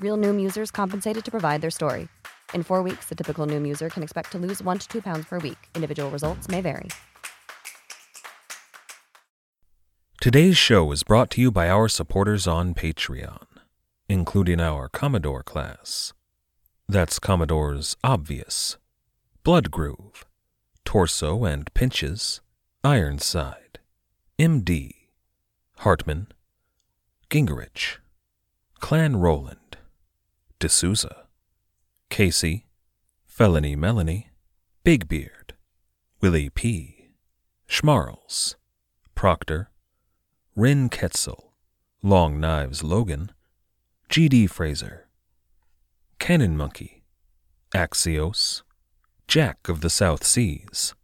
Real Noom users compensated to provide their story. In 4 weeks, the typical Noom user can expect to lose 1 to 2 pounds per week. Individual results may vary. Today's show is brought to you by our supporters on Patreon, including our Commodore class. That's Commodores Obvious, Blood Groove, Torso and Pinches, Ironside, MD, Hartman, Gingrich, Clan Roland, D'Souza, Casey, Felony Melanie, Big Beard, Willie P., Schmarls, Proctor, Rin Ketzel, Long Knives Logan, G.D. Fraser, Cannon Monkey, Axios, Jack of the South Seas,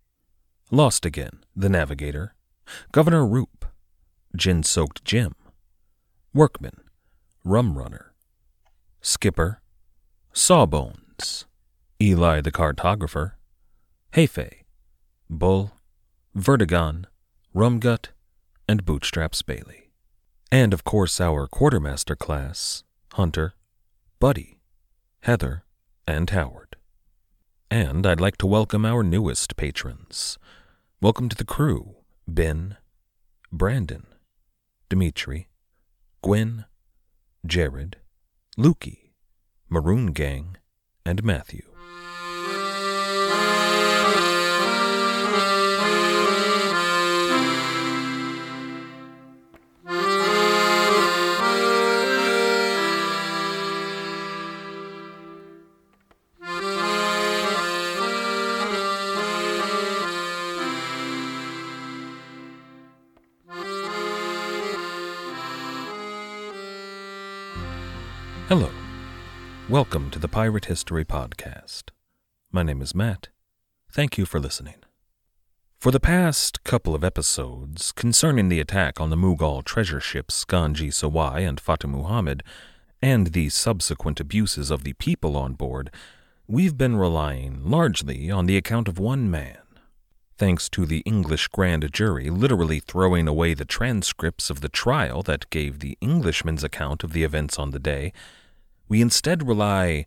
Lost Again, The Navigator, Governor Roop, Gin-Soaked Jim, Workman, Rum Runner, Skipper, Sawbones, Eli the Cartographer, Hefe, Bull, Vertigon, Rumgut, and Bootstraps Bailey. And of course our Quartermaster class, Hunter, Buddy, Heather, and Howard. And I'd like to welcome our newest patrons. Welcome to the crew, Ben, Brandon, Dimitri, Gwen, Jared, Lukey, Maroon Gang, and Matthew. Hello. Welcome to the Pirate History Podcast. My name is Matt. Thank you for listening. For the past couple of episodes concerning the attack on the Mughal treasure ships Ganj-i-Sawai and Fateh Muhammad, and the subsequent abuses of the people on board, we've been relying largely on the account of one man. Thanks to the English grand jury literally throwing away the transcripts of the trial that gave the Englishman's account of the events on the day, we instead rely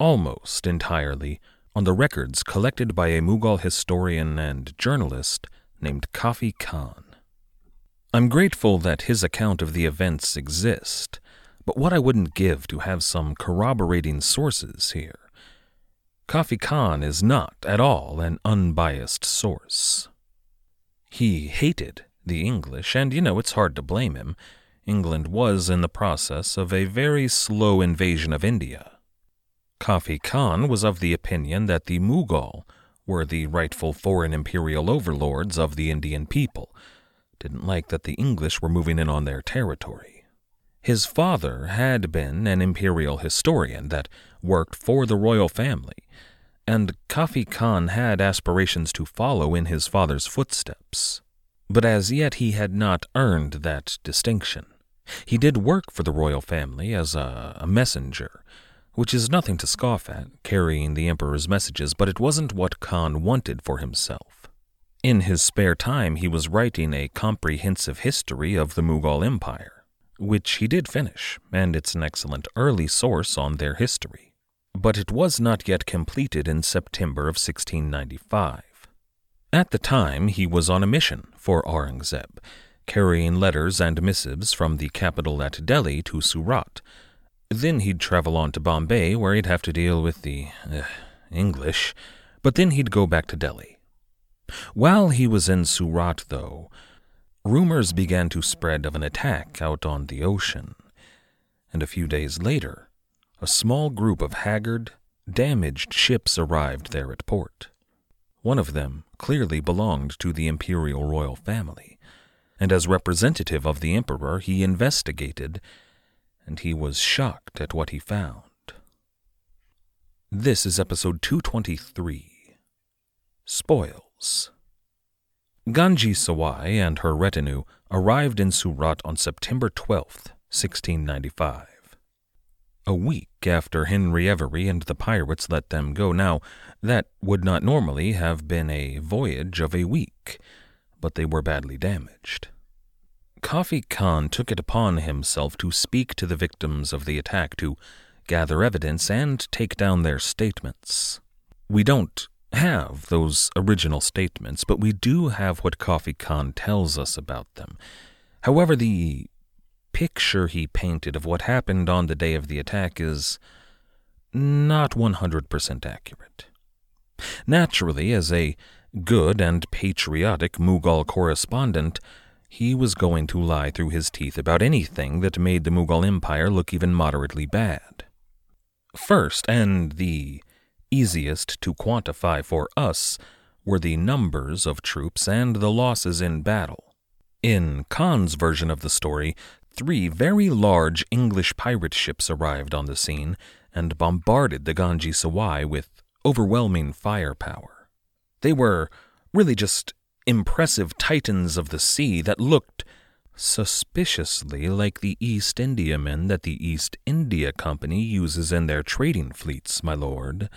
almost entirely on the records collected by a Mughal historian and journalist named Kafi Khan. I'm grateful that his account of the events exists, but what I wouldn't give to have some corroborating sources here. Kafi Khan is not at all an unbiased source. He hated the English, and it's hard to blame him. England was in the process of a very slow invasion of India. Kafi Khan was of the opinion that the Mughal were the rightful foreign imperial overlords of the Indian people. Didn't like that the English were moving in on their territory. His father had been an imperial historian that worked for the royal family, and Kafi Khan had aspirations to follow in his father's footsteps. But as yet he had not earned that distinction. He did work for the royal family as a messenger, which is nothing to scoff at, carrying the emperor's messages, but it wasn't what Khan wanted for himself. In his spare time, he was writing a comprehensive history of the Mughal Empire, which he did finish, and it's an excellent early source on their history. But it was not yet completed in September of 1695. At the time, he was on a mission for Aurangzeb, carrying letters and missives from the capital at Delhi to Surat. Then he'd travel on to Bombay, where he'd have to deal with the English, but then he'd go back to Delhi. While he was in Surat, though, rumors began to spread of an attack out on the ocean, and a few days later, a small group of haggard, damaged ships arrived there at port. One of them clearly belonged to the imperial royal family, and as representative of the emperor he investigated, and he was shocked at what he found. This is episode 223, Spoils. Ganj-i-Sawai and her retinue arrived in Surat on September 12, 1695. A week after Henry Every and the pirates let them go. Now, that would not normally have been a voyage of a week, but they were badly damaged. Kafi Khan took it upon himself to speak to the victims of the attack, to gather evidence and take down their statements. We don't have those original statements, but we do have what Kafi Khan tells us about them. However, the picture he painted of what happened on the day of the attack is not 100% accurate. Naturally, as a good and patriotic Mughal correspondent, he was going to lie through his teeth about anything that made the Mughal Empire look even moderately bad. First, and the easiest to quantify for us, were the numbers of troops and the losses in battle. In Khan's version of the story, 3 very large English pirate ships arrived on the scene and bombarded the Ganj-i-Sawai with overwhelming firepower. They were really just impressive titans of the sea that looked suspiciously like the East Indiamen that the East India Company uses in their trading fleets, my lord.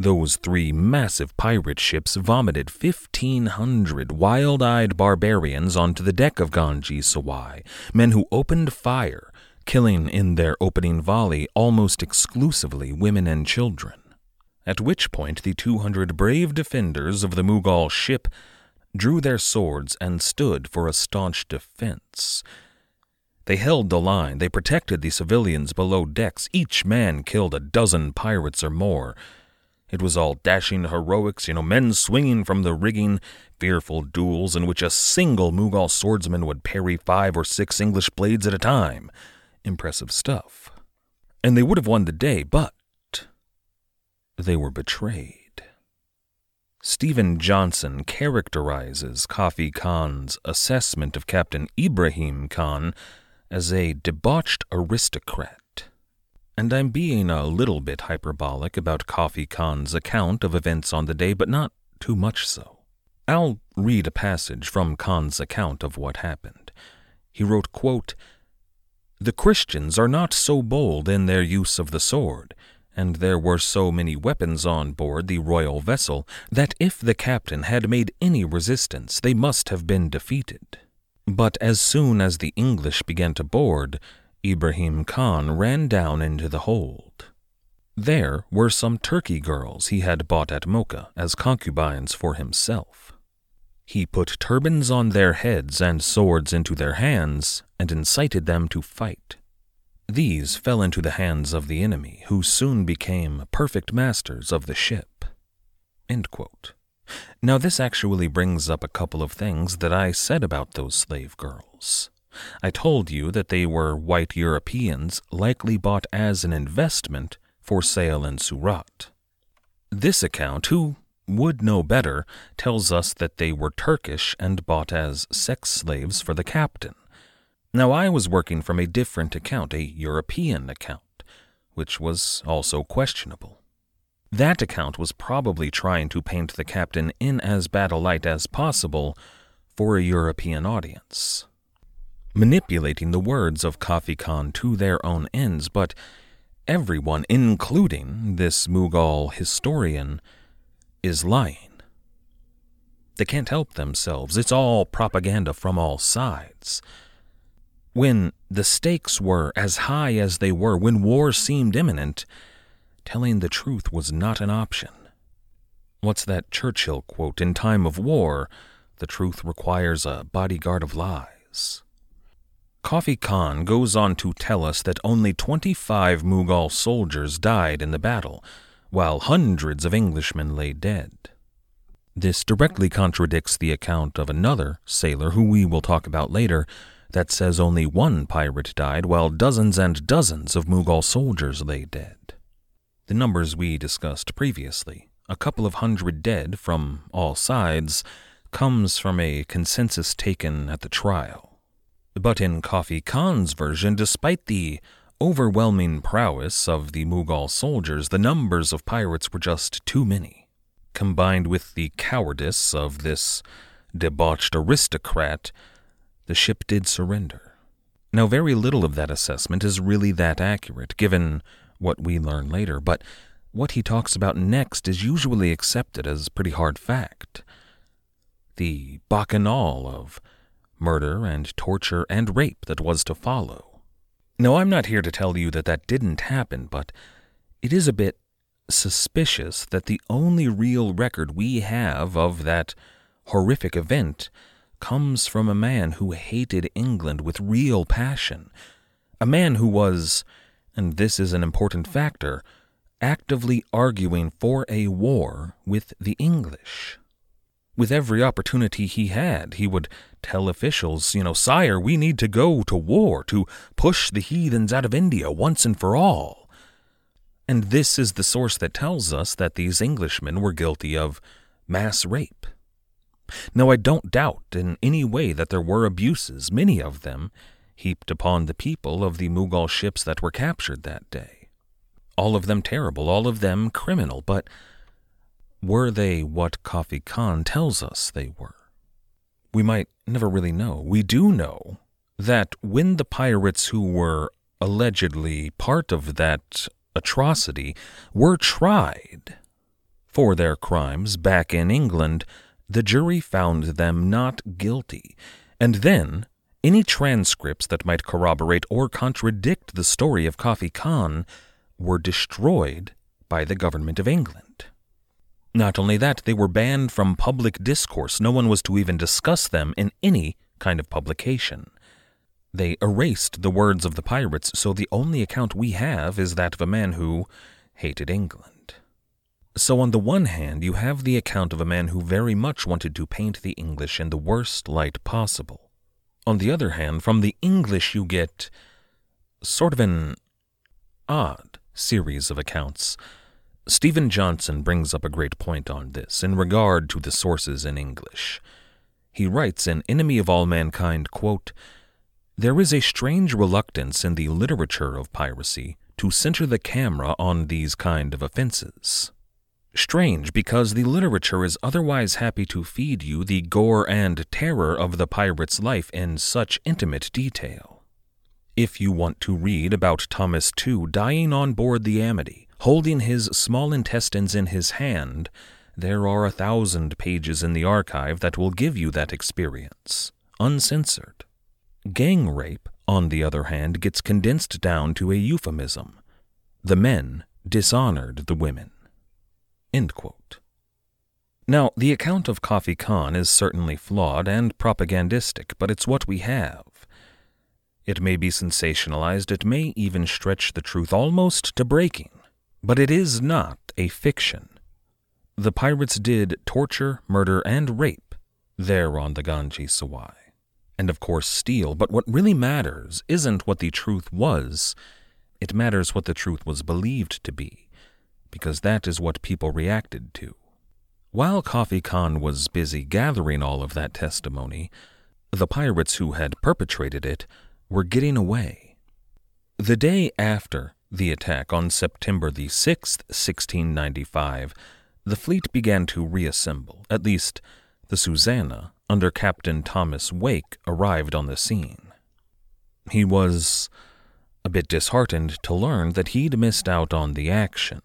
Those 3 massive pirate ships vomited 1,500 wild-eyed barbarians onto the deck of Ganj-i-Sawai, men who opened fire, killing in their opening volley almost exclusively women and children. At which point the 200 brave defenders of the Mughal ship drew their swords and stood for a staunch defense. They held the line, they protected the civilians below decks, each man killed a dozen pirates or more. It was all dashing heroics, men swinging from the rigging, fearful duels in which a single Mughal swordsman would parry 5 or 6 English blades at a time. Impressive stuff. And they would have won the day, but they were betrayed. Stephen Johnson characterizes Kafi Khan's assessment of Captain Ibrahim Khan as a debauched aristocrat. And I'm being a little bit hyperbolic about Kafi Khan's account of events on the day, but not too much so. I'll read a passage from Khan's account of what happened. He wrote, quote, "The Christians are not so bold in their use of the sword, and there were so many weapons on board the royal vessel that if the captain had made any resistance, they must have been defeated. But as soon as the English began to board, Ibrahim Khan ran down into the hold. There were some Turkey girls he had bought at Mocha as concubines for himself. He put turbans on their heads and swords into their hands and incited them to fight. These fell into the hands of the enemy, who soon became perfect masters of the ship." End quote. Now this actually brings up a couple of things that I said about those slave girls. I told you that they were white Europeans, likely bought as an investment for sale in Surat. This account, who would know better, tells us that they were Turkish and bought as sex slaves for the captain. Now I was working from a different account, a European account, which was also questionable. That account was probably trying to paint the captain in as bad a light as possible for a European audience, manipulating the words of Kafi Khan to their own ends, but everyone, including this Mughal historian, is lying. They can't help themselves. It's all propaganda from all sides. When the stakes were as high as they were, when war seemed imminent, telling the truth was not an option. What's that Churchill quote? "In time of war, the truth requires a bodyguard of lies." Kafi Khan goes on to tell us that only 25 Mughal soldiers died in the battle, while hundreds of Englishmen lay dead. This directly contradicts the account of another sailor, who we will talk about later, that says only one pirate died while dozens and dozens of Mughal soldiers lay dead. The numbers we discussed previously, a couple of hundred dead from all sides, comes from a consensus taken at the trial. But in Kafi Khan's version, despite the overwhelming prowess of the Mughal soldiers, the numbers of pirates were just too many. Combined with the cowardice of this debauched aristocrat, the ship did surrender. Now, very little of that assessment is really that accurate, given what we learn later, but what he talks about next is usually accepted as pretty hard fact. The bacchanal of murder and torture and rape that was to follow. Now, I'm not here to tell you that that didn't happen, but it is a bit suspicious that the only real record we have of that horrific event comes from a man who hated England with real passion, a man who was, and this is an important factor, actively arguing for a war with the English. With every opportunity he had, he would tell officials, "Sire, we need to go to war to push the heathens out of India once and for all." And this is the source that tells us that these Englishmen were guilty of mass rape. Now, I don't doubt in any way that there were abuses, many of them, heaped upon the people of the Mughal ships that were captured that day. All of them terrible, all of them criminal, but were they what Kafi Khan tells us they were? We might never really know. We do know that when the pirates who were allegedly part of that atrocity were tried for their crimes back in England, the jury found them not guilty, and then any transcripts that might corroborate or contradict the story of Kafi Khan were destroyed by the government of England. Not only that, they were banned from public discourse. No one was to even discuss them in any kind of publication. They erased the words of the pirates, so the only account we have is that of a man who hated England. So on the one hand, you have the account of a man who very much wanted to paint the English in the worst light possible. On the other hand, from the English you get sort of an odd series of accounts. Stephen Johnson brings up a great point on this in regard to the sources in English. He writes in Enemy of All Mankind, quote, "There is a strange reluctance in the literature of piracy to center the camera on these kind of offenses. Strange, because the literature is otherwise happy to feed you the gore and terror of the pirate's life in such intimate detail. If you want to read about Thomas II dying on board the Amity, holding his small intestines in his hand, there are 1,000 pages in the archive that will give you that experience, uncensored. Gang rape, on the other hand, gets condensed down to a euphemism. The men dishonored the women." End quote. Now, the account of Kafi Khan is certainly flawed and propagandistic, but it's what we have. It may be sensationalized, it may even stretch the truth almost to breaking, but it is not a fiction. The pirates did torture, murder, and rape there on the Ganj-i-Sawai, and of course steal, but what really matters isn't what the truth was, it matters what the truth was believed to be, because that is what people reacted to. While Kafi Khan was busy gathering all of that testimony, the pirates who had perpetrated it were getting away. The day after the attack on September the 6th, 1695, the fleet began to reassemble. At least, the Susanna, under Captain Thomas Wake, arrived on the scene. He was a bit disheartened to learn that he'd missed out on the action.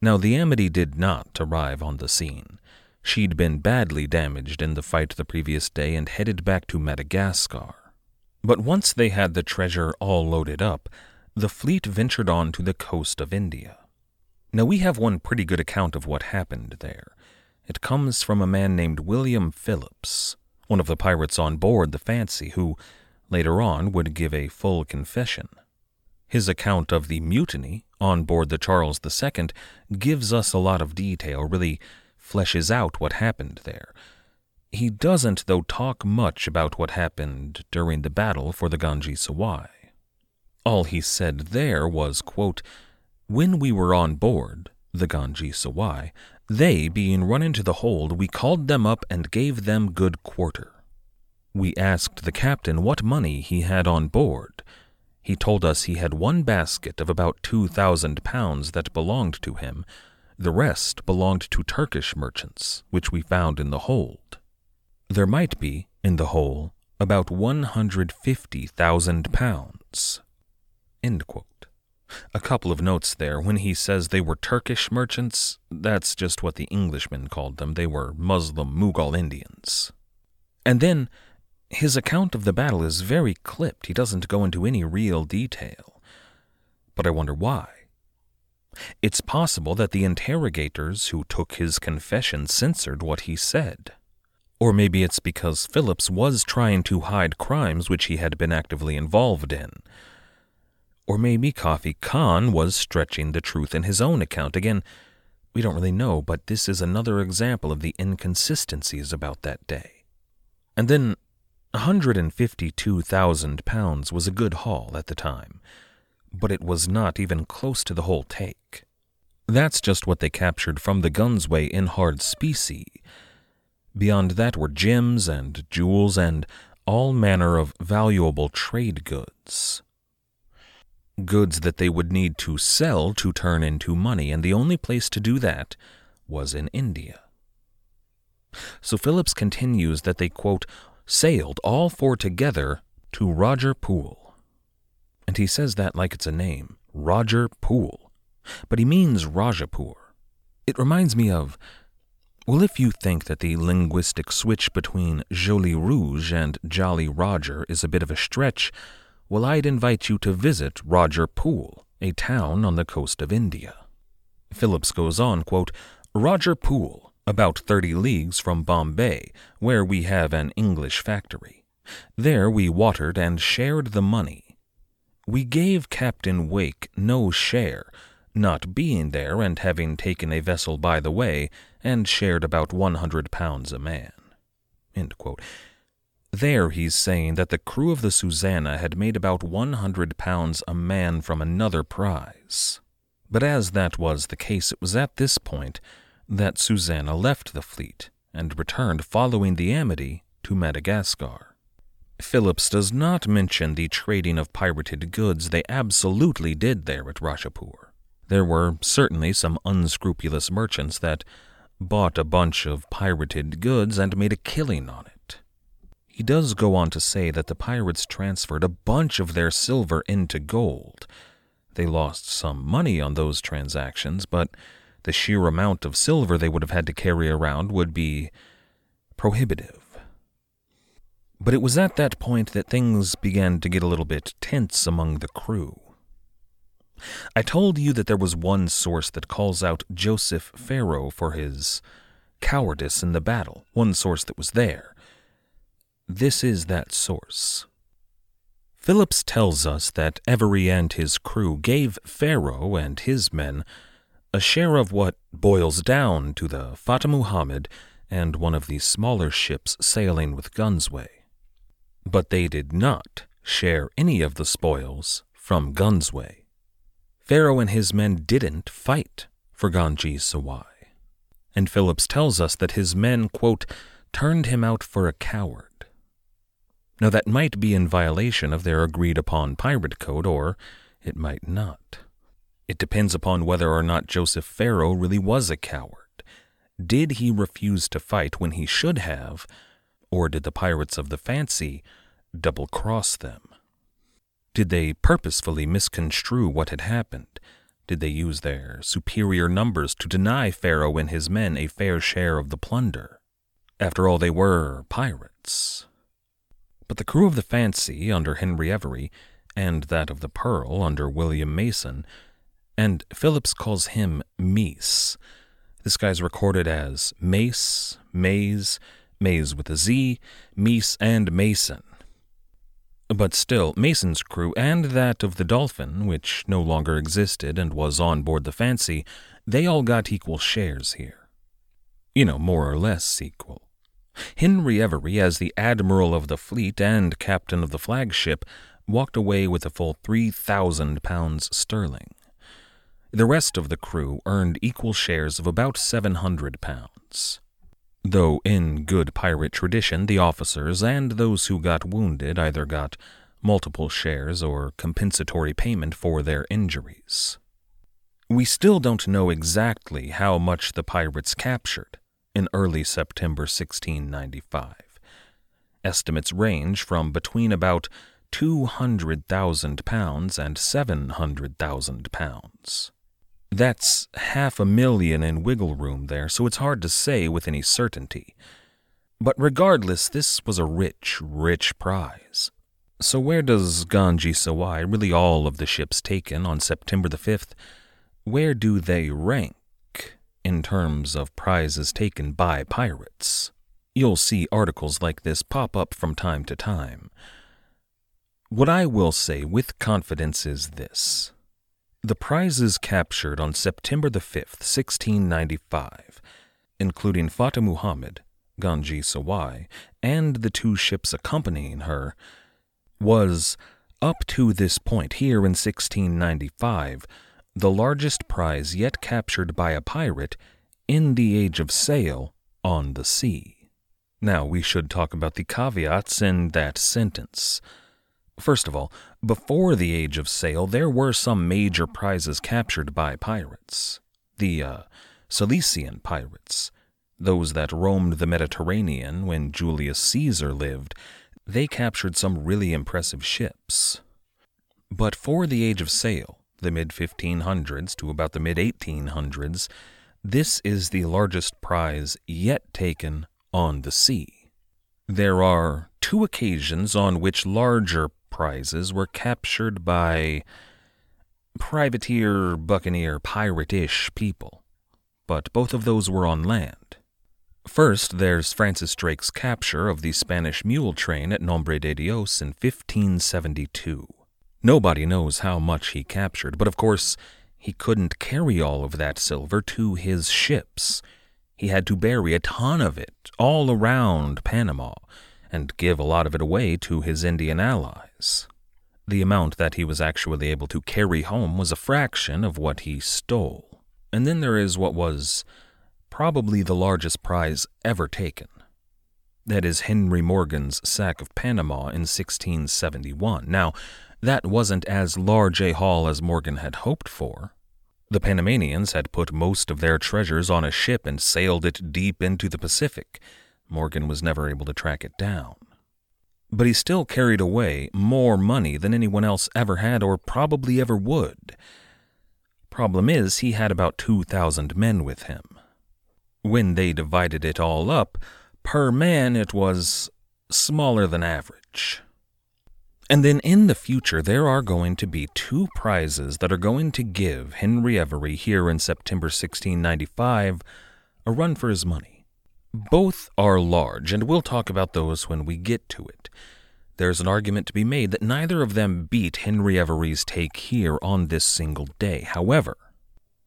Now, the Amity did not arrive on the scene. She'd been badly damaged in the fight the previous day and headed back to Madagascar. But once they had the treasure all loaded up, the fleet ventured on to the coast of India. Now, we have one pretty good account of what happened there. It comes from a man named William Phillips, one of the pirates on board the Fancy, who later on would give a full confession. His account of the mutiny on board the Charles II gives us a lot of detail, really fleshes out what happened there. He doesn't, though, talk much about what happened during the battle for the Ganj-i-Sawai. All he said there was, quote, "When we were on board, the Ganj-i-Sawai, they being run into the hold, we called them up and gave them good quarter. We asked the captain what money he had on board. He told us he had one basket of about 2,000 pounds that belonged to him. The rest belonged to Turkish merchants, which we found in the hold. There might be, in the whole, about 150,000 pounds. End quote. A couple of notes there. When he says they were Turkish merchants, that's just what the Englishmen called them. They were Muslim Mughal Indians. And then, his account of the battle is very clipped. He doesn't go into any real detail. But I wonder why. It's possible that the interrogators who took his confession censored what he said. Or maybe it's because Phillips was trying to hide crimes which he had been actively involved in. Or maybe Kafi Khan was stretching the truth in his own account. Again, we don't really know, but this is another example of the inconsistencies about that day. And then, 152,000 pounds was a good haul at the time, but it was not even close to the whole take. That's just what they captured from the gunsway in hard specie. Beyond that were gems and jewels and all manner of valuable trade goods. Goods that they would need to sell to turn into money, and the only place to do that was in India. So Phillips continues that they, quote, sailed all four together to Rajapur. And he says that like it's a name, Rajapur. But he means Rajapur. It reminds me of, well, if you think that the linguistic switch between Jolie Rouge and Jolly Roger is a bit of a stretch, well, I'd invite you to visit Rajapur, a town on the coast of India. Phillips goes on, quote, Rajapur, about 30 leagues from Bombay, where we have an English factory. There we watered and shared the money. We gave Captain Wake no share, not being there and having taken a vessel by the way, and shared about 100 pounds a man. End quote. There he's saying that the crew of the Susanna had made about 100 pounds a man from another prize. But as that was the case, it was at this point that Susanna left the fleet and returned following the Amity to Madagascar. Phillips does not mention the trading of pirated goods they absolutely did there at Rajapur. There were certainly some unscrupulous merchants that bought a bunch of pirated goods and made a killing on it. He does go on to say that the pirates transferred a bunch of their silver into gold. They lost some money on those transactions, but the sheer amount of silver they would have had to carry around would be prohibitive. But it was at that point that things began to get a little bit tense among the crew. I told you that there was one source that calls out Joseph Pharaoh for his cowardice in the battle, one source that was there. This is that source. Phillips tells us that Every and his crew gave Pharaoh and his men a share of what boils down to the Fateh Muhammad and one of the smaller ships sailing with Gunsway. But they did not share any of the spoils from Gunsway. Pharaoh and his men didn't fight for Ganj-i-Sawai. And Phillips tells us that his men, quote, turned him out for a coward. Now, that might be in violation of their agreed-upon pirate code, or it might not. It depends upon whether or not Joseph Pharaoh really was a coward. Did he refuse to fight when he should have, or did the pirates of the Fancy double-cross them? Did they purposefully misconstrue what had happened? Did they use their superior numbers to deny Pharaoh and his men a fair share of the plunder? After all, they were pirates. But the crew of the Fancy, under Henry Every, and that of the Pearl, under William Mason, and Phillips calls him Meese. This guy's recorded as Mace, Maze, Maze with a Z, Meese, and Mason. But still, Mason's crew and that of the Dolphin, which no longer existed and was on board the Fancy, they all got equal shares here. You know, more or less equal. Henry Every, as the admiral of the fleet and captain of the flagship, walked away with a full 3,000 pounds sterling. The rest of the crew earned equal shares of about 700 pounds. Though in good pirate tradition, the officers and those who got wounded either got multiple shares or compensatory payment for their injuries. We still don't know exactly how much the pirates captured in early September 1695. Estimates range from between about 200,000 pounds and 700,000 pounds. That's 500,000 in wiggle room there, so it's hard to say with any certainty. But regardless, this was a rich, rich prize. So where does Ganj-i-Sawai, really all of the ships taken on September the 5th, where do they rank in terms of prizes taken by pirates? You'll see articles like this pop up from time to time. What I will say with confidence is this. The prizes captured on September the 5th, 1695, including Fateh Muhammad, Ganj-i-Sawai, and the two ships accompanying her, was, up to this point here in 1695, the largest prize yet captured by a pirate in the age of sail on the sea. Now, we should talk about the caveats in that sentence. First of all, before the age of sail, there were some major prizes captured by pirates. The Cilician pirates, those that roamed the Mediterranean when Julius Caesar lived, they captured some really impressive ships. But for the age of sail, the mid-1500s to about the mid-1800s, this is the largest prize yet taken on the sea. There are two occasions on which larger prizes were captured by privateer, buccaneer, pirate-ish people, but both of those were on land. First, there's Francis Drake's capture of the Spanish mule train at Nombre de Dios in 1572. Nobody knows how much he captured, but of course, he couldn't carry all of that silver to his ships. He had to bury a ton of it all around Panama and give a lot of it away to his Indian allies. The amount that he was actually able to carry home was a fraction of what he stole. And then there is what was probably the largest prize ever taken. That is Henry Morgan's sack of Panama in 1671. Now, that wasn't as large a haul as Morgan had hoped for. The Panamanians had put most of their treasures on a ship and sailed it deep into the Pacific. Morgan was never able to track it down. But he still carried away more money than anyone else ever had or probably ever would. Problem is, he had about 2,000 men with him. When they divided it all up, per man it was smaller than average. And then in the future, there are going to be two prizes that are going to give Henry Every here in September 1695 a run for his money. Both are large, and we'll talk about those when we get to it. There's an argument to be made that neither of them beat Henry Every's take here on this single day. However,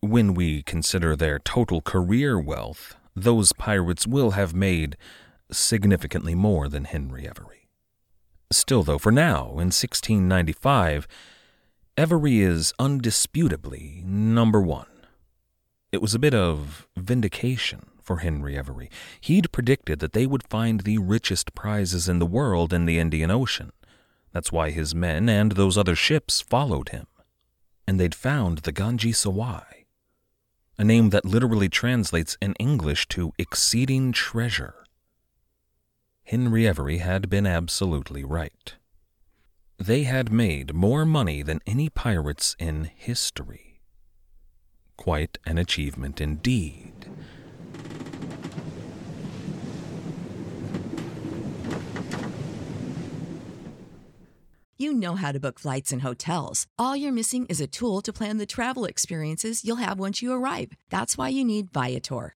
when we consider their total career wealth, those pirates will have made significantly more than Henry Every. Still, though, for now, in 1695, Every is undisputably number one. It was a bit of vindication for Henry Every. He'd predicted that they would find the richest prizes in the world in the Indian Ocean. That's why his men and those other ships followed him. And they'd found the Ganj-i-Sawai, a name that literally translates in English to exceeding treasure. Henry Every had been absolutely right. They had made more money than any pirates in history. Quite an achievement indeed. You know how to book flights and hotels. All you're missing is a tool to plan the travel experiences you'll have once you arrive. That's why you need Viator.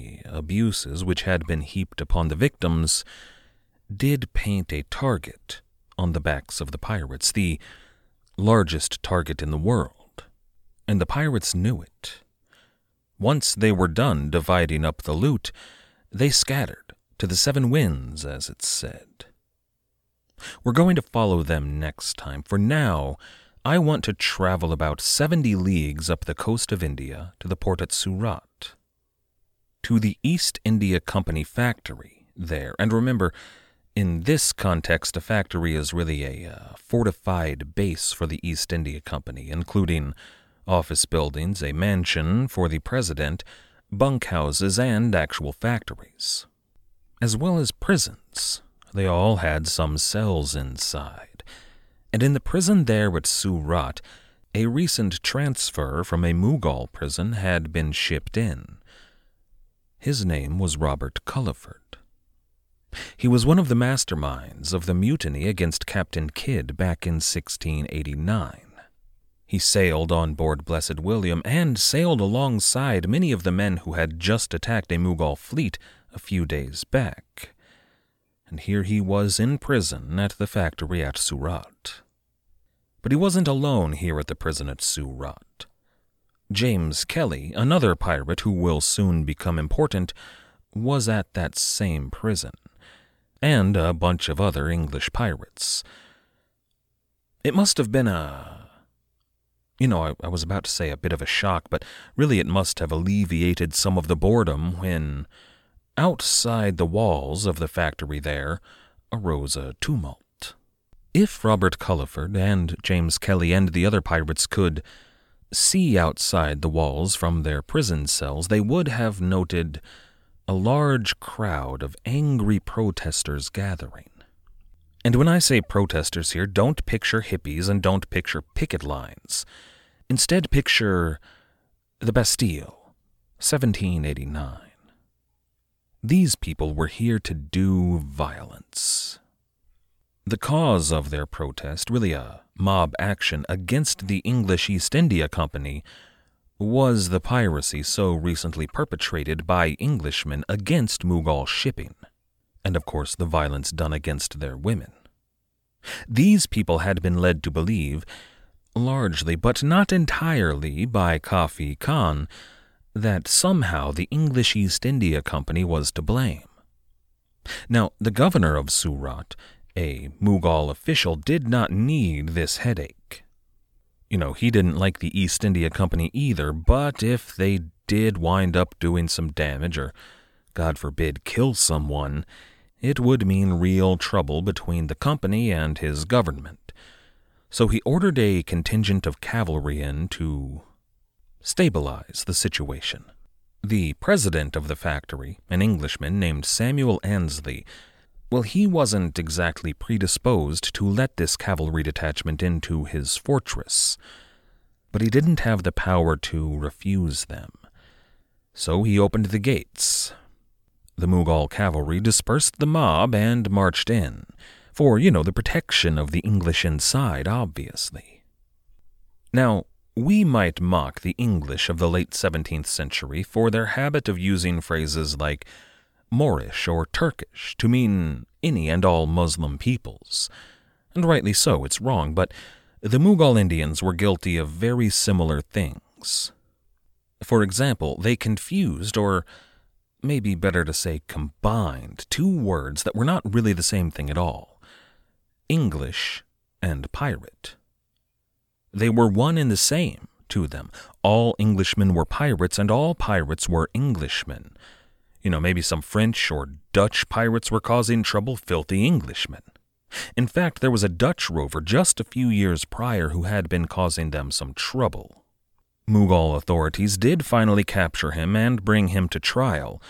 abuses which had been heaped upon the victims did paint a target on the backs of the pirates, the largest target in the world, and the pirates knew it. Once they were done dividing up the loot, they scattered to the seven winds, as it's said. We're going to follow them next time. For now, I want to travel about 70 leagues up the coast of India to the port at Surat, to the East India Company factory there. And remember, in this context, a factory is really a fortified base for the East India Company, including office buildings, a mansion for the president, bunkhouses, and actual factories, as well as prisons. They all had some cells inside. And in the prison there at Surat, a recent transfer from a Mughal prison had been shipped in. His name was Robert Culliford. He was one of the masterminds of the mutiny against Captain Kidd back in 1689. He sailed on board Blessed William and sailed alongside many of the men who had just attacked a Mughal fleet a few days back. And here he was in prison at the factory at Surat. But he wasn't alone here at the prison at Surat. James Kelly, another pirate who will soon become important, was at that same prison, and a bunch of other English pirates. It must have been I was about to say a bit of a shock, but really it must have alleviated some of the boredom when, outside the walls of the factory there, arose a tumult. If Robert Culliford and James Kelly and the other pirates could see outside the walls from their prison cells, they would have noted a large crowd of angry protesters gathering. And when I say protesters here, don't picture hippies and don't picture picket lines. Instead, picture the Bastille, 1789. These people were here to do violence. The cause of their protest, really a mob action against the English East India Company, was the piracy so recently perpetrated by Englishmen against Mughal shipping, and of course the violence done against their women. These people had been led to believe, largely but not entirely by Kafi Khan, that somehow the English East India Company was to blame. Now, the governor of Surat, a Mughal official, did not need this headache. He didn't like the East India Company either, but if they did wind up doing some damage or, God forbid, kill someone, it would mean real trouble between the company and his government. So he ordered a contingent of cavalry in to stabilize the situation. The president of the factory, an Englishman named Samuel Annesley, well, he wasn't exactly predisposed to let this cavalry detachment into his fortress, but he didn't have the power to refuse them. So he opened the gates, The Mughal cavalry dispersed the mob and marched in, for, the protection of the English inside, obviously. Now, we might mock the English of the late 17th century for their habit of using phrases like Moorish or Turkish to mean any and all Muslim peoples. And rightly so, it's wrong, but the Mughal Indians were guilty of very similar things. For example, they confused, or maybe better to say combined, two words that were not really the same thing at all: English and pirate. They were one and the same to them. All Englishmen were pirates, and all pirates were Englishmen. Maybe some French or Dutch pirates were causing trouble, filthy Englishmen. In fact, there was a Dutch rover just a few years prior who had been causing them some trouble. Mughal authorities did finally capture him and bring him to trial,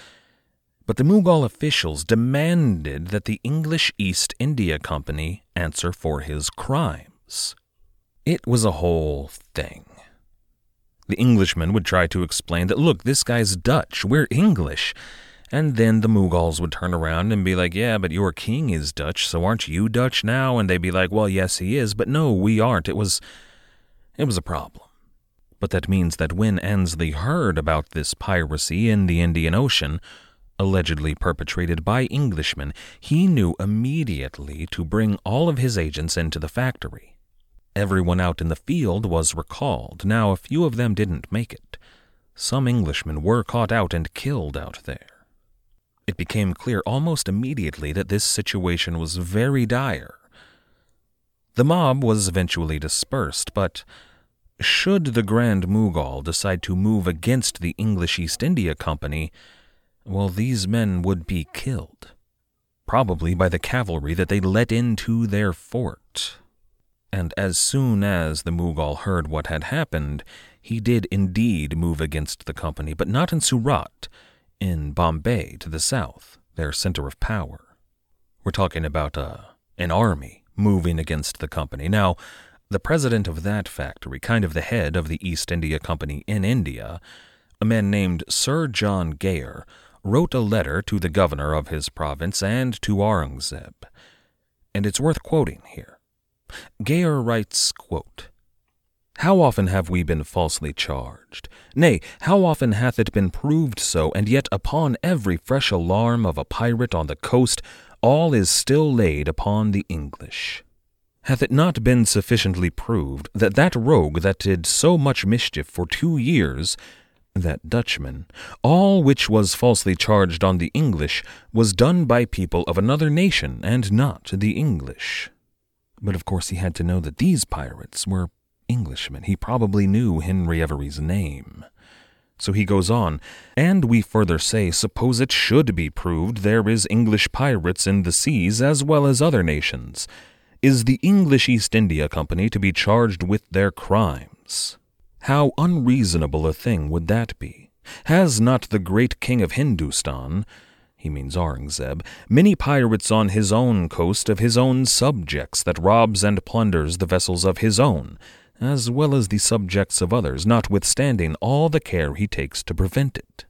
but the Mughal officials demanded that the English East India Company answer for his crimes. It was a whole thing. The Englishman would try to explain that, look, this guy's Dutch, we're English. And then the Mughals would turn around and be like, yeah, but your king is Dutch, so aren't you Dutch now? And they'd be like, well, yes, he is, but no, we aren't. It was a problem. But that means that when Annesley heard about this piracy in the Indian Ocean, allegedly perpetrated by Englishmen, he knew immediately to bring all of his agents into the factory. Everyone out in the field was recalled. Now, a few of them didn't make it. Some Englishmen were caught out and killed out there. It became clear almost immediately that this situation was very dire. The mob was eventually dispersed, but should the Grand Mughal decide to move against the English East India Company, well, these men would be killed, probably by the cavalry that they let into their fort. And as soon as the Mughal heard what had happened, he did indeed move against the company, but not in Surat, in Bombay to the south, their center of power. We're talking about an army moving against the company. Now, the president of that factory, kind of the head of the East India Company in India, a man named Sir John Gayer, wrote a letter to the governor of his province and to Aurangzeb. And it's worth quoting here. Gayer writes, quote, "How often have we been falsely charged? Nay, how often hath it been proved so, and yet upon every fresh alarm of a pirate on the coast, all is still laid upon the English. Hath it not been sufficiently proved that that rogue that did so much mischief for 2 years, that Dutchman, all which was falsely charged on the English, was done by people of another nation and not the English?" But of course he had to know that these pirates were Englishman. He probably knew Henry Every's name. So he goes on, "And we further say, suppose it should be proved there is English pirates in the seas as well as other nations. Is the English East India Company to be charged with their crimes? How unreasonable a thing would that be? Has not the great king of Hindustan," he means Aurangzeb, "many pirates on his own coast of his own subjects that robs and plunders the vessels of his own, as well as the subjects of others, notwithstanding all the care he takes to prevent it?"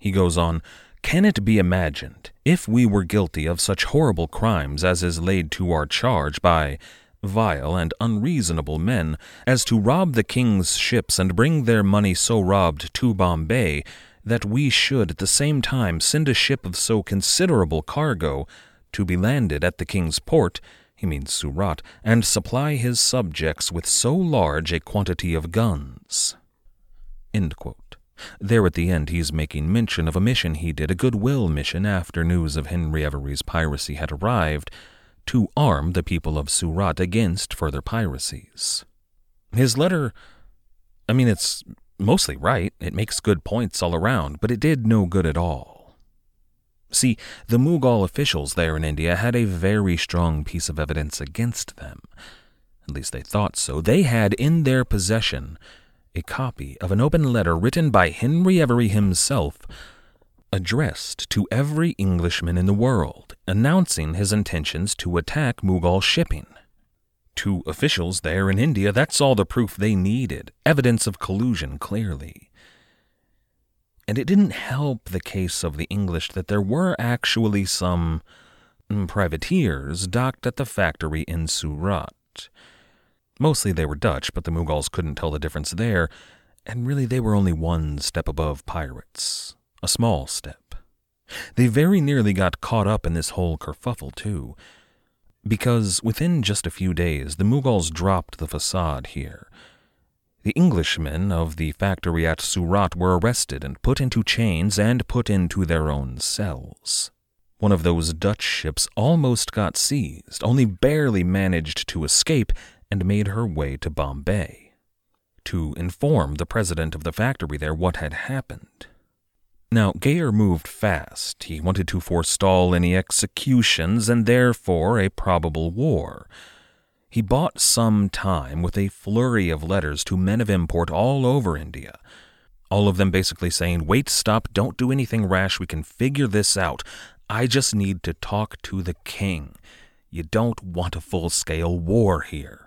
He goes on, "Can it be imagined, if we were guilty of such horrible crimes as is laid to our charge by vile and unreasonable men, as to rob the king's ships and bring their money so robbed to Bombay, that we should at the same time send a ship of so considerable cargo to be landed at the king's port," he means Surat, "and supply his subjects with so large a quantity of guns?" End quote. There at the end he's making mention of a mission he did, a goodwill mission after news of Henry Every's piracy had arrived, to arm the people of Surat against further piracies. His letter, it's mostly right, it makes good points all around, but it did no good at all. See, the Mughal officials there in India had a very strong piece of evidence against them. At least they thought so. They had in their possession a copy of an open letter written by Henry Every himself, addressed to every Englishman in the world, announcing his intentions to attack Mughal shipping. To officials there in India, that's all the proof they needed, evidence of collusion, clearly. And it didn't help the case of the English that there were actually some privateers docked at the factory in Surat. Mostly they were Dutch, but the Mughals couldn't tell the difference there, and really they were only one step above pirates. A small step. They very nearly got caught up in this whole kerfuffle, too, because within just a few days the Mughals dropped the facade here. The Englishmen of the factory at Surat were arrested and put into chains and put into their own cells. One of those Dutch ships almost got seized, only barely managed to escape, and made her way to Bombay to inform the president of the factory there what had happened. Now, Gayer moved fast. He wanted to forestall any executions and therefore a probable war. He bought some time with a flurry of letters to men of import all over India, all of them basically saying, wait, stop, don't do anything rash, we can figure this out. I just need to talk to the king. You don't want a full-scale war here.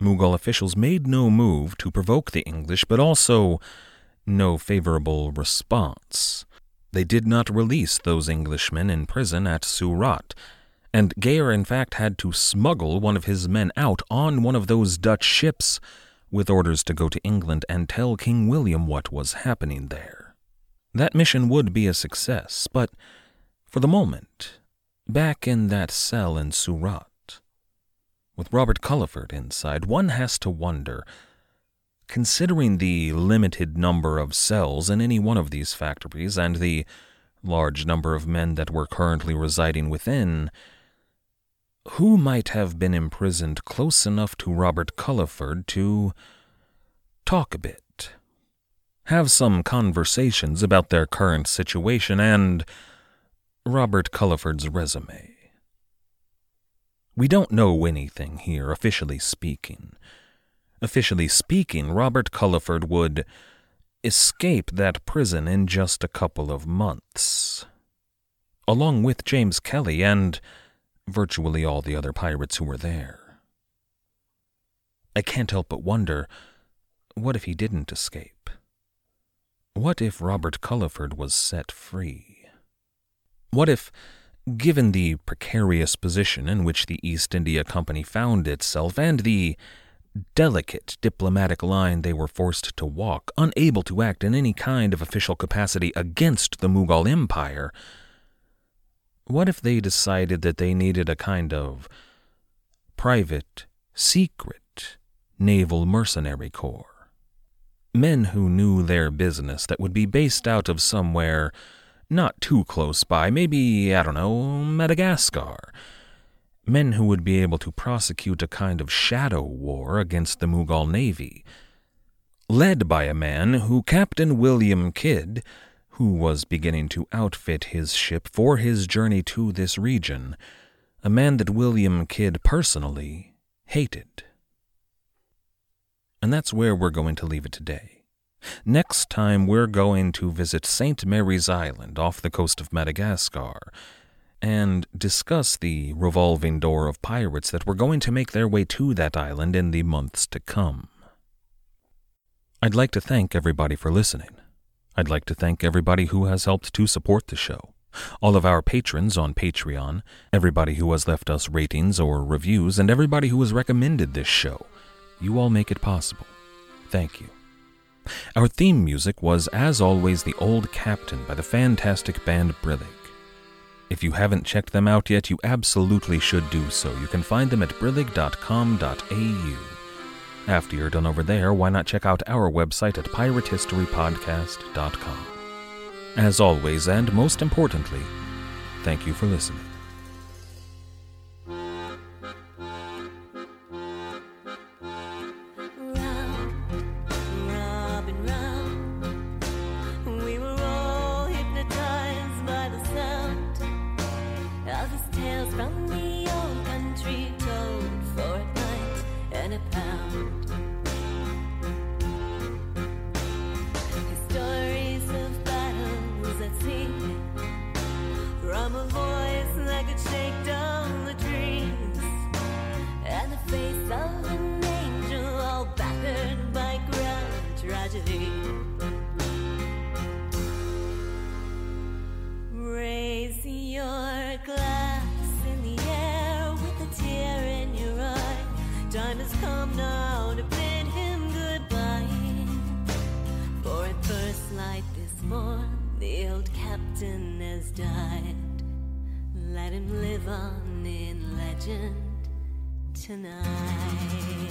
Mughal officials made no move to provoke the English, but also no favorable response. They did not release those Englishmen in prison at Surat, and Gayer in fact had to smuggle one of his men out on one of those Dutch ships with orders to go to England and tell King William what was happening there. That mission would be a success, but for the moment, back in that cell in Surat, with Robert Culliford inside, one has to wonder, considering the limited number of cells in any one of these factories and the large number of men that were currently residing within, who might have been imprisoned close enough to Robert Culliford to talk a bit, have some conversations about their current situation and Robert Culliford's resume. We don't know anything here, officially speaking. Officially speaking, Robert Culliford would escape that prison in just a couple of months, along with James Kelly and virtually all the other pirates who were there. I can't help but wonder, what if he didn't escape? What if Robert Culliford was set free? What if, given the precarious position in which the East India Company found itself and the delicate diplomatic line they were forced to walk, unable to act in any kind of official capacity against the Mughal Empire, what if they decided that they needed a kind of private, secret, naval mercenary corps? Men who knew their business that would be based out of somewhere not too close by, maybe, I don't know, Madagascar. Men who would be able to prosecute a kind of shadow war against the Mughal Navy, led by a man who Captain William Kidd, who was beginning to outfit his ship for his journey to this region, a man that William Kidd personally hated. And that's where we're going to leave it today. Next time we're going to visit St. Mary's Island off the coast of Madagascar, and discuss the revolving door of pirates that were going to make their way to that island in the months to come. I'd like to thank everybody for listening. I'd like to thank everybody who has helped to support the show, all of our patrons on Patreon, everybody who has left us ratings or reviews, and everybody who has recommended this show. You all make it possible. Thank you. Our theme music was, as always, The Old Captain by the fantastic band Brillig. If you haven't checked them out yet, you absolutely should do so. You can find them at brillig.com.au. After you're done over there, why not check out our website at piratehistorypodcast.com. As always, and most importantly, thank you for listening. From a voice can live on in legend tonight.